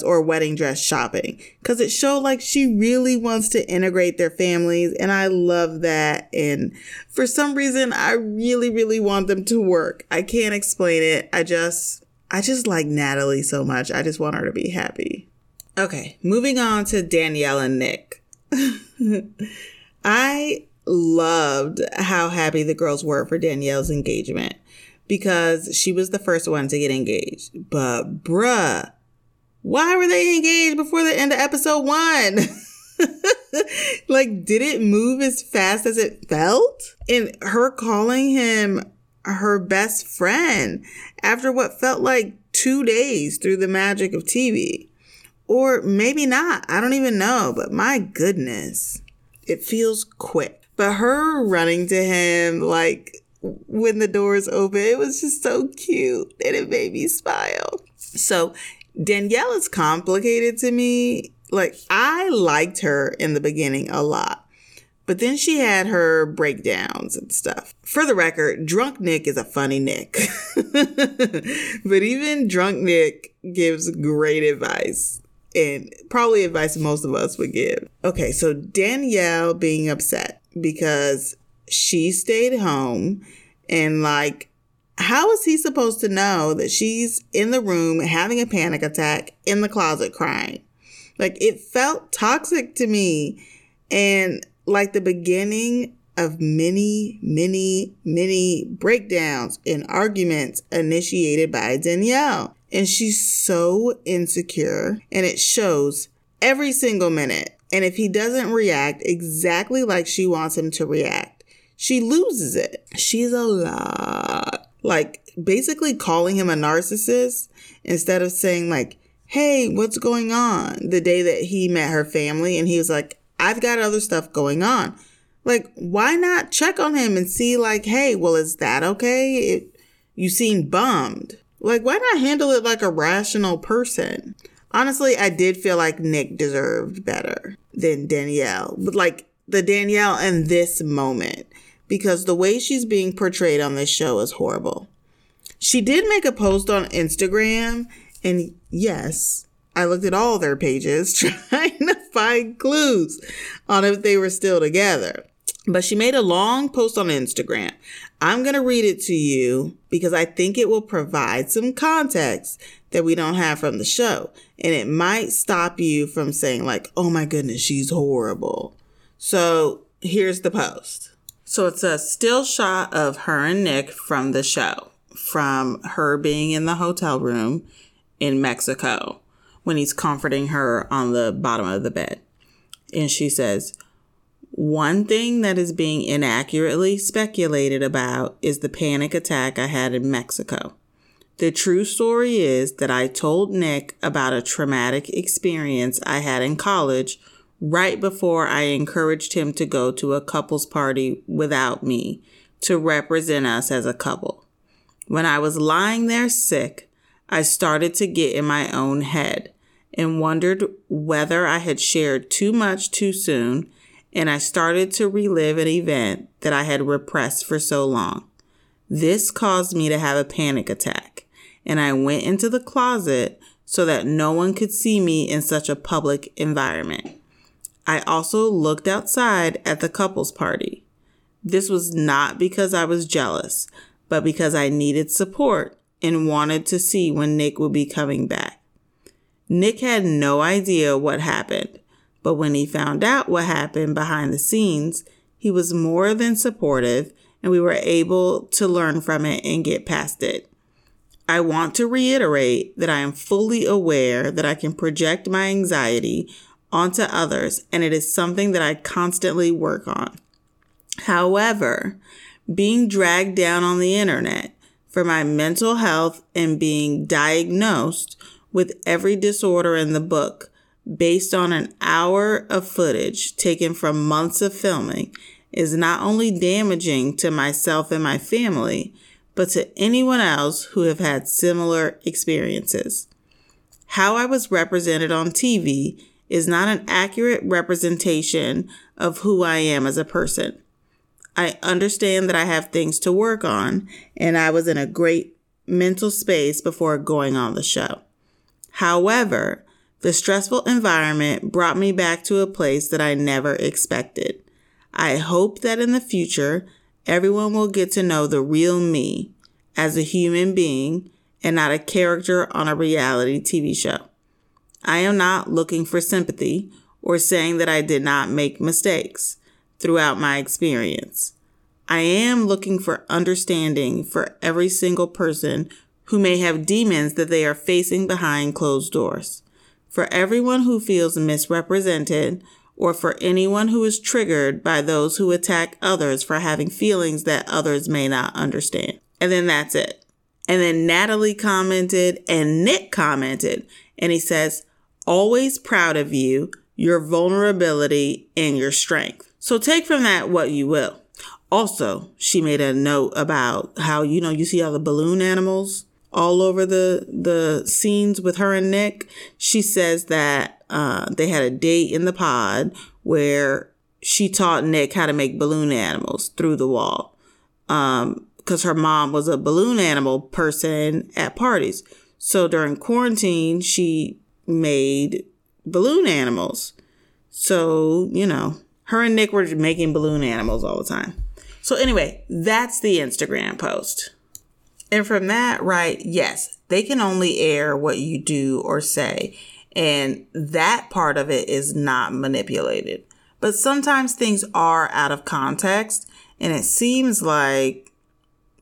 or wedding dress shopping, because it showed like she really wants to integrate their families. And I love that. And for some reason, I really, really want them to work. I can't explain it. I just like Natalie so much. I just want her to be happy. Okay, moving on to Danielle and Nick. I loved how happy the girls were for Danielle's engagement because she was the first one to get engaged. But bruh, why were they engaged before the end of episode 1? Like, did it move as fast as it felt? And her calling him her best friend after what felt like 2 days through the magic of TV. Or maybe not. I don't even know. But my goodness, it feels quick. But her running to him, like, when the doors open, it was just so cute and it made me smile. So Danielle is complicated to me. Like, I liked her in the beginning a lot. But then she had her breakdowns and stuff. For the record, drunk Nick is a funny Nick. But even drunk Nick gives great advice. And probably advice most of us would give. Okay, so Danielle being upset because she stayed home. And like, how is he supposed to know that she's in the room having a panic attack in the closet crying? Like, it felt toxic to me. And like the beginning of many, many, many breakdowns and arguments initiated by Danielle. And she's so insecure, and it shows every single minute. And if he doesn't react exactly like she wants him to react, she loses it. She's a lot. Like, basically calling him a narcissist instead of saying like, hey, what's going on? The day that he met her family and he was like, I've got other stuff going on. Like, why not check on him and see like, hey, well, is that okay? You seem bummed. Like, why not handle it like a rational person? Honestly, I did feel like Nick deserved better than Danielle. But like, the Danielle in this moment. Because the way she's being portrayed on this show is horrible. She did make a post on Instagram. And yes, I looked at all their pages trying to find clues on if they were still together. But she made a long post on Instagram. I'm going to read it to you because I think it will provide some context that we don't have from the show. And it might stop you from saying like, oh my goodness, she's horrible. So here's the post. So it's a still shot of her and Nick from the show, from her being in the hotel room in Mexico when he's comforting her on the bottom of the bed. And she says, one thing that is being inaccurately speculated about is the panic attack I had in Mexico. The true story is that I told Nick about a traumatic experience I had in college right before I encouraged him to go to a couple's party without me to represent us as a couple. When I was lying there sick, I started to get in my own head and wondered whether I had shared too much too soon, and I started to relive an event that I had repressed for so long. This caused me to have a panic attack, and I went into the closet so that no one could see me in such a public environment. I also looked outside at the couple's party. This was not because I was jealous, but because I needed support and wanted to see when Nick would be coming back. Nick had no idea what happened, but when he found out what happened behind the scenes, he was more than supportive, and we were able to learn from it and get past it. I want to reiterate that I am fully aware that I can project my anxiety onto others, and it is something that I constantly work on. However, being dragged down on the internet for my mental health and being diagnosed with every disorder in the book based on an hour of footage taken from months of filming is not only damaging to myself and my family, but to anyone else who have had similar experiences. How I was represented on TV is not an accurate representation of who I am as a person. I understand that I have things to work on, and I was in a great mental space before going on the show. However, the stressful environment brought me back to a place that I never expected. I hope that in the future, everyone will get to know the real me as a human being and not a character on a reality TV show. I am not looking for sympathy or saying that I did not make mistakes throughout my experience. I am looking for understanding for every single person who may have demons that they are facing behind closed doors. For everyone who feels misrepresented, or for anyone who is triggered by those who attack others for having feelings that others may not understand. And then that's it. And then Natalie commented and Nick commented, and he says, always proud of you, your vulnerability, and your strength. So take from that what you will. Also, she made a note about how, you see all the balloon animals all over the scenes with her and Nick. She says that they had a date in the pod where she taught Nick how to make balloon animals through the wall. Because her mom was a balloon animal person at parties. So during quarantine, she made balloon animals. So, her and Nick were making balloon animals all the time. So anyway, that's the Instagram post. And from that, right, yes, they can only air what you do or say. And that part of it is not manipulated. But sometimes things are out of context. And it seems like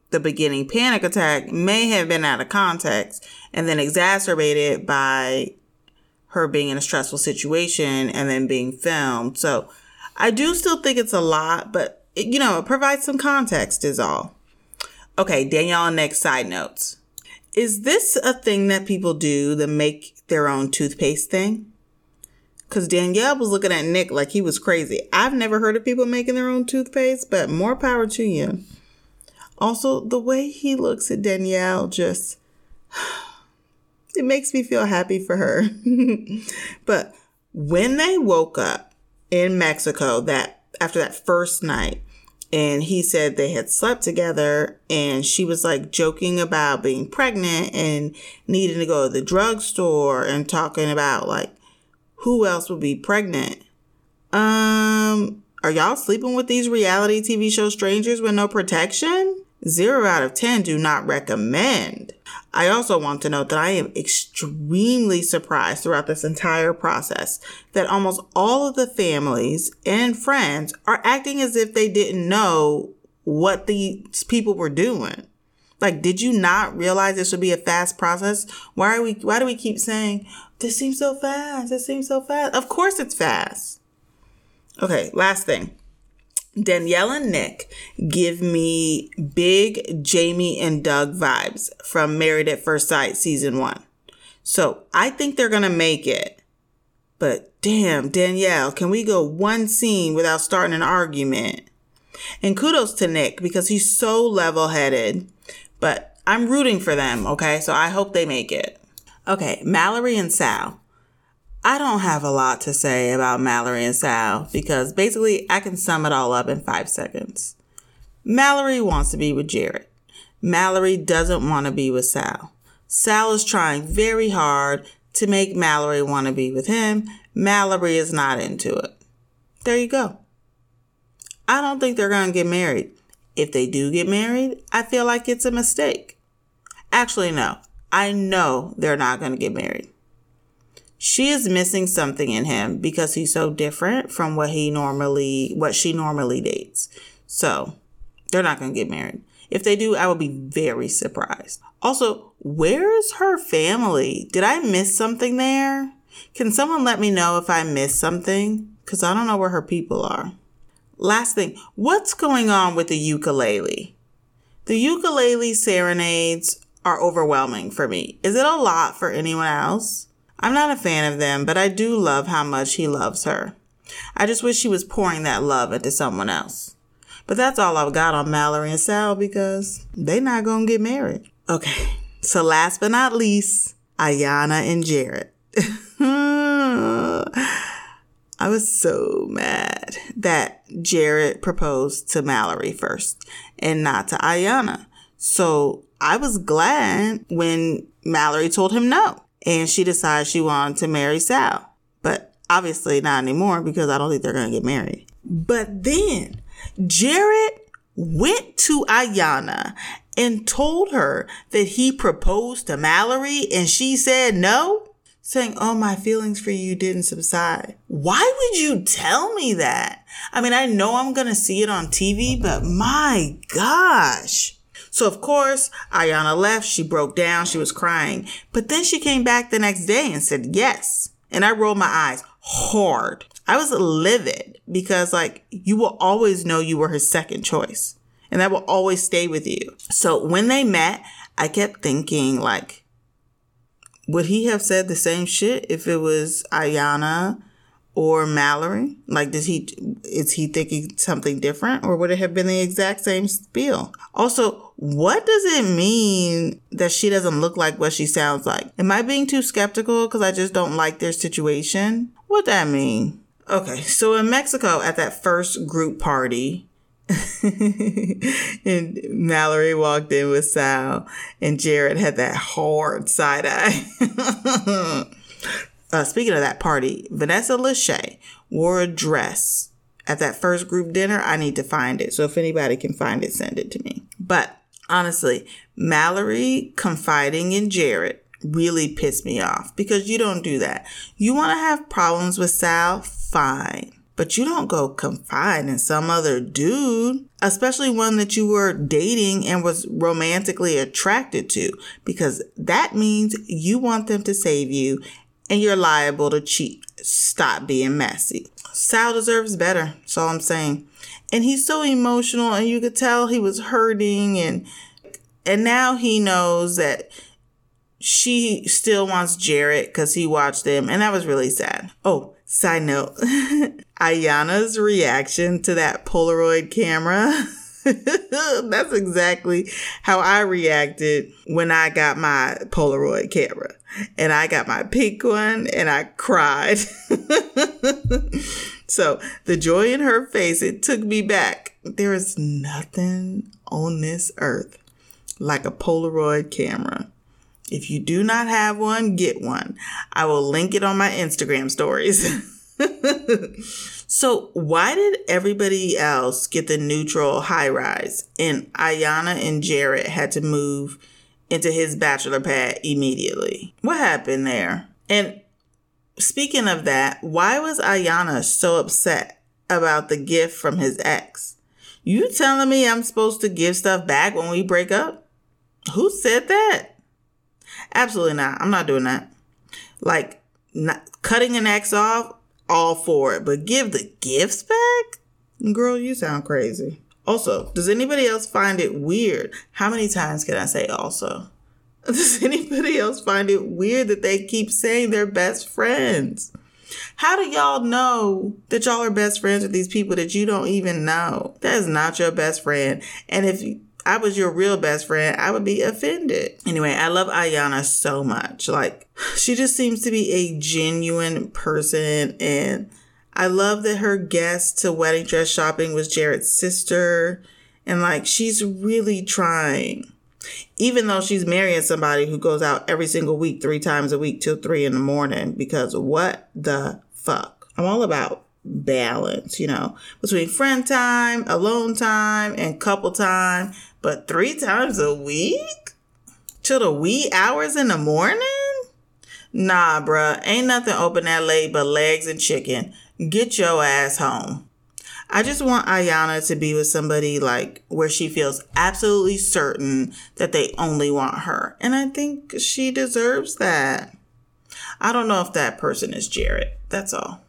the beginning panic attack may have been out of context and then exacerbated by her being in a stressful situation and then being filmed. So I do still think it's a lot, but it provides some context is all. Okay, Danielle and Nick side notes. Is this a thing that people do, the make their own toothpaste thing? Because Danielle was looking at Nick like he was crazy. I've never heard of people making their own toothpaste, but more power to you. Also, the way he looks at Danielle just... it makes me feel happy for her. But when they woke up in Mexico after that first night, and he said they had slept together and she was like joking about being pregnant and needing to go to the drugstore and talking about like who else would be pregnant. Are y'all sleeping with these reality TV show strangers with no protection? 0 out of 10 do not recommend. I also want to note that I am extremely surprised throughout this entire process that almost all of the families and friends are acting as if they didn't know what these people were doing. Like, did you not realize this would be a fast process? Why do we keep saying, this seems so fast? This seems so fast. Of course it's fast. Okay, last thing. Danielle and Nick give me big Jamie and Doug vibes from Married at First Sight season 1. So I think they're going to make it. But damn, Danielle, can we go one scene without starting an argument? And kudos to Nick because he's so level-headed. But I'm rooting for them, okay? So I hope they make it. Okay, Mallory and Sal. I don't have a lot to say about Mallory and Sal because basically I can sum it all up in 5 seconds. Mallory wants to be with Jared. Mallory doesn't want to be with Sal. Sal is trying very hard to make Mallory want to be with him. Mallory is not into it. There you go. I don't think they're going to get married. If they do get married, I feel like it's a mistake. Actually, no. I know they're not going to get married. She is missing something in him because he's so different from what she normally dates. So they're not going to get married. If they do, I would be very surprised. Also, where's her family? Did I miss something there? Can someone let me know if I missed something? Because I don't know where her people are. Last thing, what's going on with the ukulele? The ukulele serenades are overwhelming for me. Is it a lot for anyone else? I'm not a fan of them, but I do love how much he loves her. I just wish she was pouring that love into someone else. But that's all I've got on Mallory and Sal because they not going to get married. Okay, so last but not least, Ayana and Jared. I was so mad that Jared proposed to Mallory first and not to Ayana. So I was glad when Mallory told him no. And she decided she wanted to marry Sal. But obviously not anymore because I don't think they're going to get married. But then Jared went to Ayana and told her that he proposed to Mallory and she said no, saying, oh, my feelings for you didn't subside. Why would you tell me that? I mean, I know I'm going to see it on TV, but my gosh. So, of course, Ayana left. She broke down. She was crying. But then she came back the next day and said yes. And I rolled my eyes hard. I was livid because, like, you will always know you were his second choice. And that will always stay with you. So when they met, I kept thinking, like, would he have said the same shit if it was Ayana or Mallory? Like, is he thinking something different, or would it have been the exact same spiel? Also, what does it mean that she doesn't look like what she sounds like? Am I being too skeptical because I just don't like their situation? What that mean? Okay, so in Mexico at that first group party, and Mallory walked in with Sal, and Jared had that hard side eye. Speaking of that party, Vanessa Lachey wore a dress at that first group dinner. I need to find it. So if anybody can find it, send it to me. But honestly, Mallory confiding in Jared really pissed me off because you don't do that. You want to have problems with Sal? Fine. But you don't go confide in some other dude, especially one that you were dating and was romantically attracted to, because that means you want them to save you and you're liable to cheat. Stop being messy. Sal deserves better. That's all I'm saying. And he's so emotional and you could tell he was hurting. And now he knows that she still wants Jared because he watched him. And that was really sad. Oh, side note. Ayana's reaction to that Polaroid camera. That's exactly how I reacted when I got my Polaroid camera. And I got my pink one and I cried. So the joy in her face, it took me back. There is nothing on this earth like a Polaroid camera. If you do not have one, get one. I will link it on my Instagram stories. So why did everybody else get the neutral high rise and Ayana and Jared had to move into his bachelor pad immediately? What happened there? And speaking of that, why was Ayana so upset about the gift from his ex? You telling me I'm supposed to give stuff back when we break up? Who said that? Absolutely not. I'm not doing that. Like, cutting an ex off, all for it, but give the gifts back? Girl, you sound crazy. Also, does anybody else find it weird? How many times can I say also? Does anybody else find it weird that they keep saying they're best friends? How do y'all know that y'all are best friends with these people that you don't even know? That is not your best friend. And if I was your real best friend, I would be offended. Anyway, I love Ayana so much. Like, she just seems to be a genuine person. And I love that her guest to wedding dress shopping was Jared's sister. And like, she's really trying. Even though she's marrying somebody who goes out every single week, 3 times a week till 3 a.m. because what the fuck? I'm all about balance, you know, between friend time, alone time, and couple time. But 3 times a week? Till the wee hours in the morning? Nah, bruh. Ain't nothing open that late but legs and chicken. Get your ass home. I just want Ayana to be with somebody like where she feels absolutely certain that they only want her. And I think she deserves that. I don't know if that person is Jared. That's all.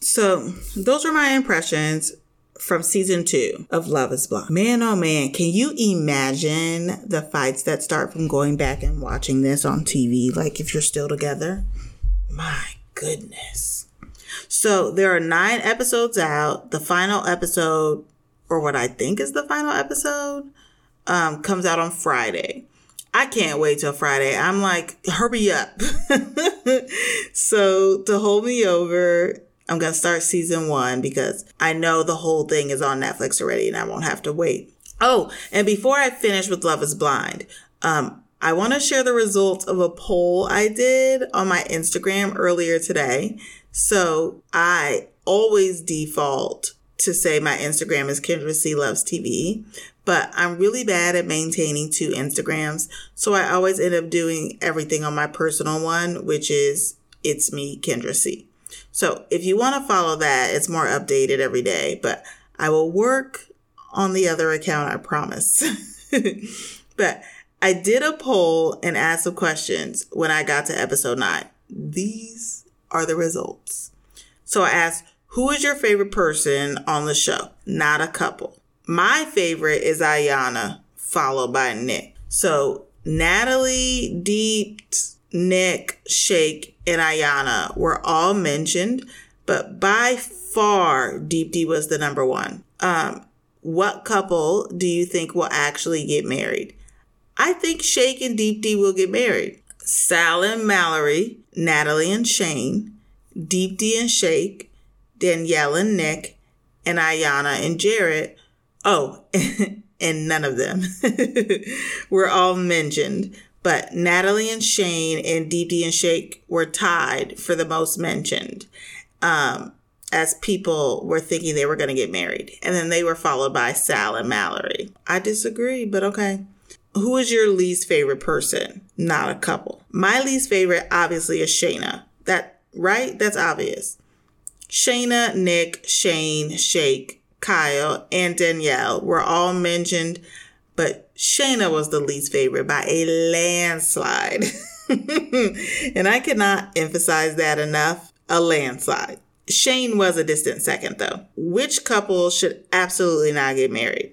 So those are my impressions from season 2 of Love is Blind. Man, oh man, can you imagine the fights that start from going back and watching this on TV? Like if you're still together? My goodness. So there are 9 episodes out. The final episode, or what I think is the final episode, comes out on Friday. I can't wait till Friday. I'm like, hurry up. So to hold me over, I'm going to start season 1 because I know the whole thing is on Netflix already and I won't have to wait. Oh, and before I finish with Love is Blind, I want to share the results of a poll I did on my Instagram earlier today. So I always default to say my Instagram is Kendra C Loves TV, but I'm really bad at maintaining 2 Instagrams. So I always end up doing everything on my personal one, which is It's Me, Kendra C. So if you want to follow that, it's more updated every day, but I will work on the other account, I promise. But I did a poll and asked some questions when I got to episode 9. These are the results. So I asked, who is your favorite person on the show? Not a couple. My favorite is Ayana, followed by Nick. So Natalie, Deepti, Nick, Shake, and Ayana were all mentioned, but by far Deepti was the number 1. What couple do you think will actually get married? I think Shake and Deepti will get married. Sal and Mallory, Natalie and Shane, Deepti and Shake, Danielle and Nick, and Ayana and Jared. Oh, and none of them were all mentioned. But Natalie and Shane and Deepti and Shake were tied for the most mentioned as people were thinking they were going to get married. And then they were followed by Sal and Mallory. I disagree, but okay. Who is your least favorite person? Not a couple. My least favorite, obviously, is Shayna. That, right? That's obvious. Shayna, Nick, Shane, Shake, Kyle, and Danielle were all mentioned, but Shayna was the least favorite by a landslide. And I cannot emphasize that enough. A landslide. Shane was a distant second, though. Which couple should absolutely not get married?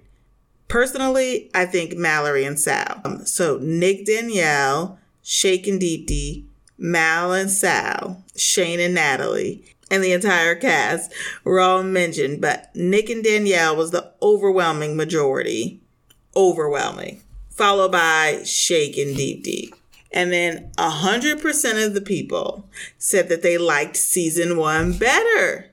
Personally, I think Mallory and Sal. So Nick, Danielle, Shake and Deepti, Mal and Sal, Shane and Natalie, and the entire cast were all mentioned. But Nick and Danielle was the overwhelming majority. Overwhelming. Followed by Shake and Deepti. And then 100% of the people said that they liked season 1 better.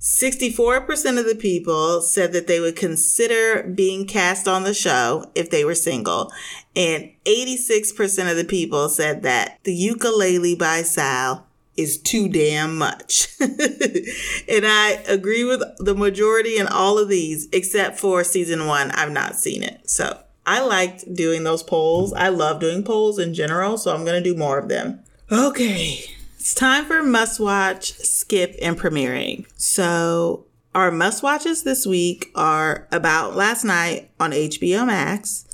64% of the people said that they would consider being cast on the show if they were single. And 86% of the people said that the ukulele by Sal is too damn much. And I agree with the majority in all of these, except for season 1. I've not seen it. So I liked doing those polls. I love doing polls in general, so I'm going to do more of them. Okay. It's time for must watch, skip, and premiering. So our must watches this week are About Last Night on HBO Max,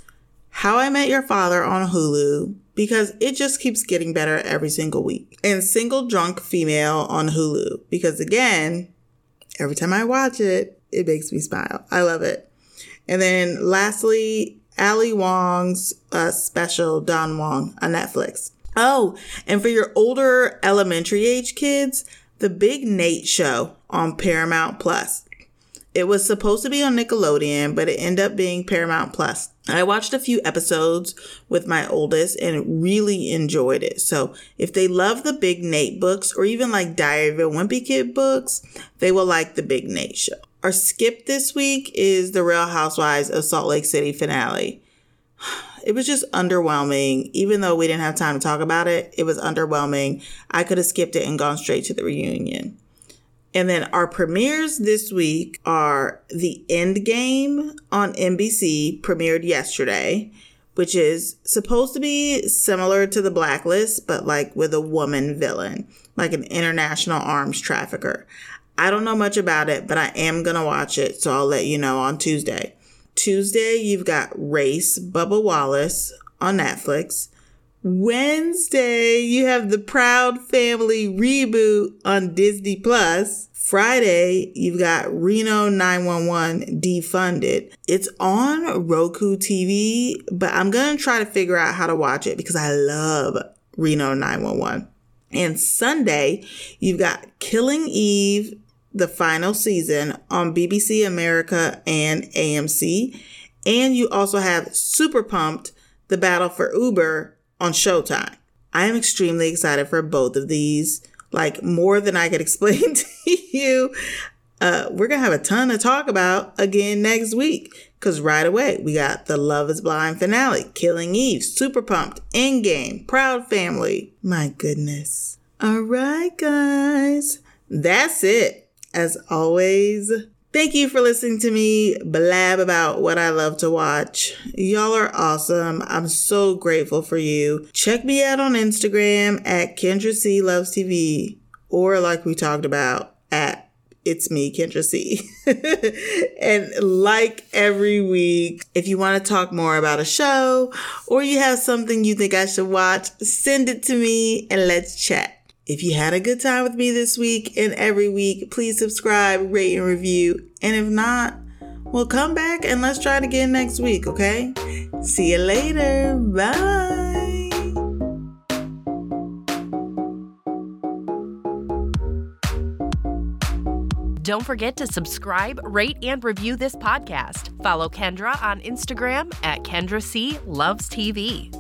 How I Met Your Father on Hulu, because it just keeps getting better every single week, and Single Drunk Female on Hulu, because again, every time I watch it, It makes me smile. I love it. And then lastly, Ali Wong's special, Don Wong, on Netflix. Oh, and for your older elementary age kids, The Big Nate Show on Paramount Plus. It was supposed to be on Nickelodeon, but it ended up being Paramount Plus. I watched a few episodes with my oldest and really enjoyed it. So if they love the Big Nate books or even like Diary of a Wimpy Kid books, they will like The Big Nate Show. Our skip this week is the Real Housewives of Salt Lake City finale. It was just underwhelming. Even though we didn't have time to talk about it, it was underwhelming. I could have skipped it and gone straight to the reunion. And then our premieres this week are The End Game on NBC, premiered yesterday, which is supposed to be similar to The Blacklist, but like with a woman villain, like an international arms trafficker. I don't know much about it, but I am going to watch it, so I'll let you know on Tuesday. Tuesday, you've got Race, Bubba Wallace on Netflix. Wednesday, you have the Proud Family reboot on Disney Plus. Friday, you've got Reno 911 Defunded. It's on Roku TV, but I'm going to try to figure out how to watch it because I love Reno 911. And Sunday, you've got Killing Eve, the final season on BBC America and AMC. And you also have Super Pumped, the Battle for Uber on Showtime. I am extremely excited for both of these, like more than I could explain to you. We're going to have a ton to talk about again next week because right away we got the Love is Blind finale, Killing Eve, Super Pumped, Endgame, Proud Family. My goodness. All right, guys. That's it. As always, thank you for listening to me blab about what I love to watch. Y'all are awesome. I'm so grateful for you. Check me out on Instagram at Kendra C Loves TV, or like we talked about, at It's Me, Kendra C. And like every week, if you want to talk more about a show or you have something you think I should watch, send it to me and let's chat. If you had a good time with me this week and every week, please subscribe, rate, and review. And if not, well, come back and let's try it again next week, okay? See you later. Bye. Don't forget to subscribe, rate, and review this podcast. Follow Kendra on Instagram at Kendra C Loves TV.